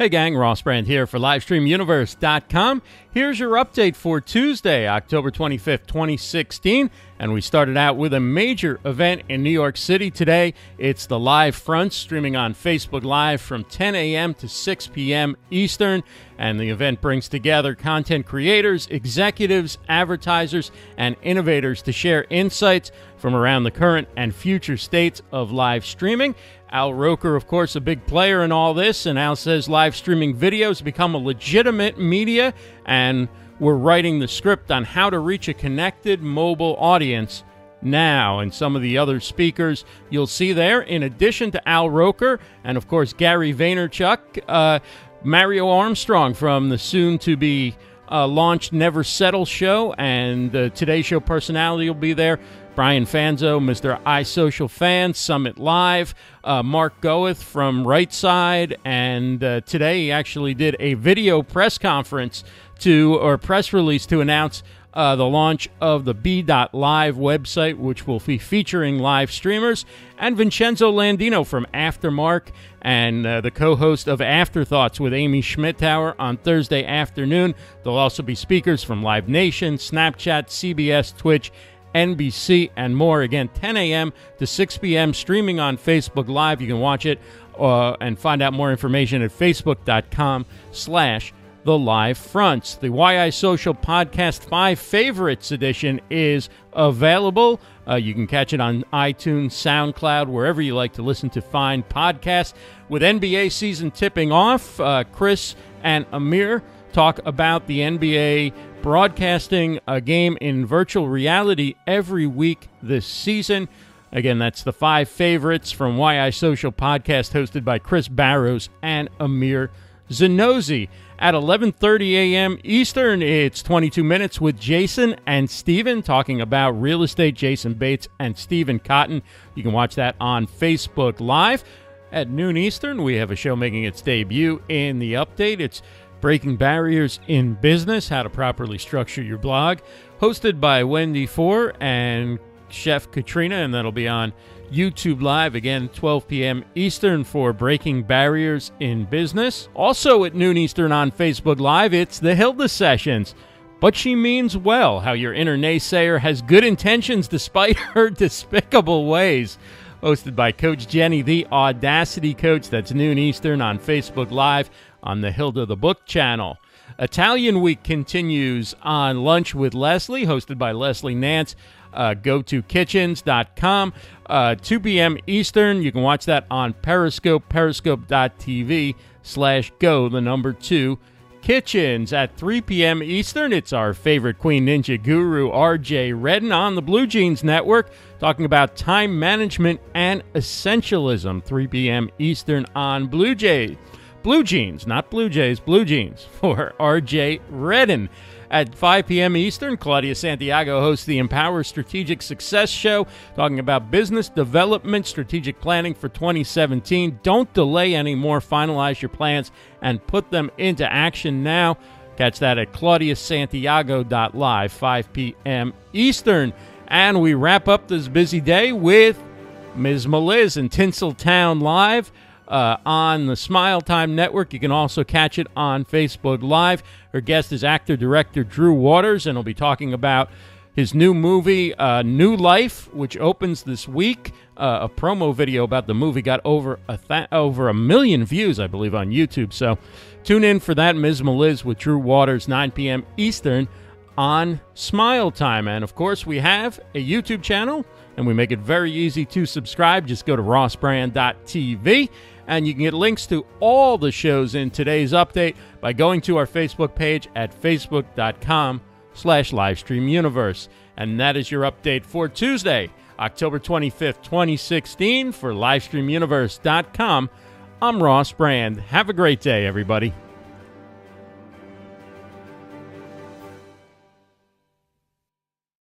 Hey gang, Ross Brand here for LivestreamUniverse.com. Here's your update for Tuesday, October 25th, 2016. And we started out with a major event in New York City today. It's the Live Front, streaming on Facebook Live from 10 a.m. to 6 p.m. Eastern. And the event brings together content creators, executives, advertisers, and innovators to share insights from around the current and future states of live streaming. Al Roker, of course, a big player in all this, and Al says live streaming videos become a legitimate media, and we're writing the script on how to reach a connected mobile audience now. And some of the other speakers you'll see there, in addition to Al Roker, and of course Gary Vaynerchuk, Mario Armstrong from the soon-to-be launched Never Settle Show, and the Today Show personality will be there. Brian Fanzo, Mr. iSocialFans, Summit Live, Mark Goeth from Right Side, and today he actually did a video press conference press release to announce the launch of the B.Live website, which will be featuring live streamers, and Vincenzo Landino from Aftermark, and the co-host of Afterthoughts with Amy Schmittauer on Thursday afternoon. There'll also be speakers from Live Nation, Snapchat, CBS, Twitch, NBC, and more. Again, 10 a.m. to 6 p.m. streaming on Facebook Live. You can watch it and find out more information at facebook.com/The Live Fronts. The YI Social Podcast 5 Favorites edition is available. You can catch it on iTunes, SoundCloud, wherever you like to listen to fine podcasts. With NBA season tipping off, Chris and Amir talk about the NBA broadcasting a game in virtual reality every week this season. Again, that's the 5 favorites from YI Social Podcast, hosted by Chris Barrows and Amir Zenozzi. At 11:30 a.m. Eastern, it's 22 Minutes with Jason and Stephen, talking about real estate, Jason Bates and Stephen Cotton. You can watch that on Facebook Live. At noon Eastern, we have a show making its debut in the update. It's Breaking Barriers in Business, How to Properly Structure Your Blog, hosted by Wendy Ford and Chef Katrina, and that'll be on YouTube Live, again, 12 p.m. Eastern for Breaking Barriers in Business. Also at noon Eastern on Facebook Live, it's the Hilda Sessions, But She Means Well, How Your Inner Naysayer Has Good Intentions Despite Her Despicable Ways, hosted by Coach Jenny, the Audacity Coach. That's noon Eastern on Facebook Live on the Hilda the Book channel. Italian Week continues on Lunch with Leslie, hosted by Leslie Nance, GoToKitchens.com, 2 p.m. Eastern. You can watch that on Periscope, periscope.tv/go2kitchens. At 3 p.m. Eastern, it's our favorite Queen Ninja guru, R.J. Redden, on the Blue Jeans Network, talking about time management and essentialism, 3 p.m. Eastern on Blue Jeans for R.J. Redden. At 5 p.m. Eastern, Claudia Santiago hosts the Empower Strategic Success Show, talking about business development, strategic planning for 2017. Don't delay anymore. Finalize your plans and put them into action now. Catch that at claudiasantiago.live, 5 p.m. Eastern. And we wrap up this busy day with Ms. Meliz and Tinseltown Live. On the Smile Time Network. You can also catch it on Facebook Live. Her guest is actor-director Drew Waters, and he'll be talking about his new movie, New Life, which opens this week. A promo video about the movie got over a million views, I believe, on YouTube. So tune in for that, Ms. Meliz with Drew Waters, 9 p.m. Eastern on Smile Time. And, of course, we have a YouTube channel, and we make it very easy to subscribe. Just go to rossbrand.tv. And you can get links to all the shows in today's update by going to our Facebook page at facebook.com/LivestreamUniverse. And that is your update for Tuesday, October 25th, 2016. For LivestreamUniverse.com, I'm Ross Brand. Have a great day, everybody.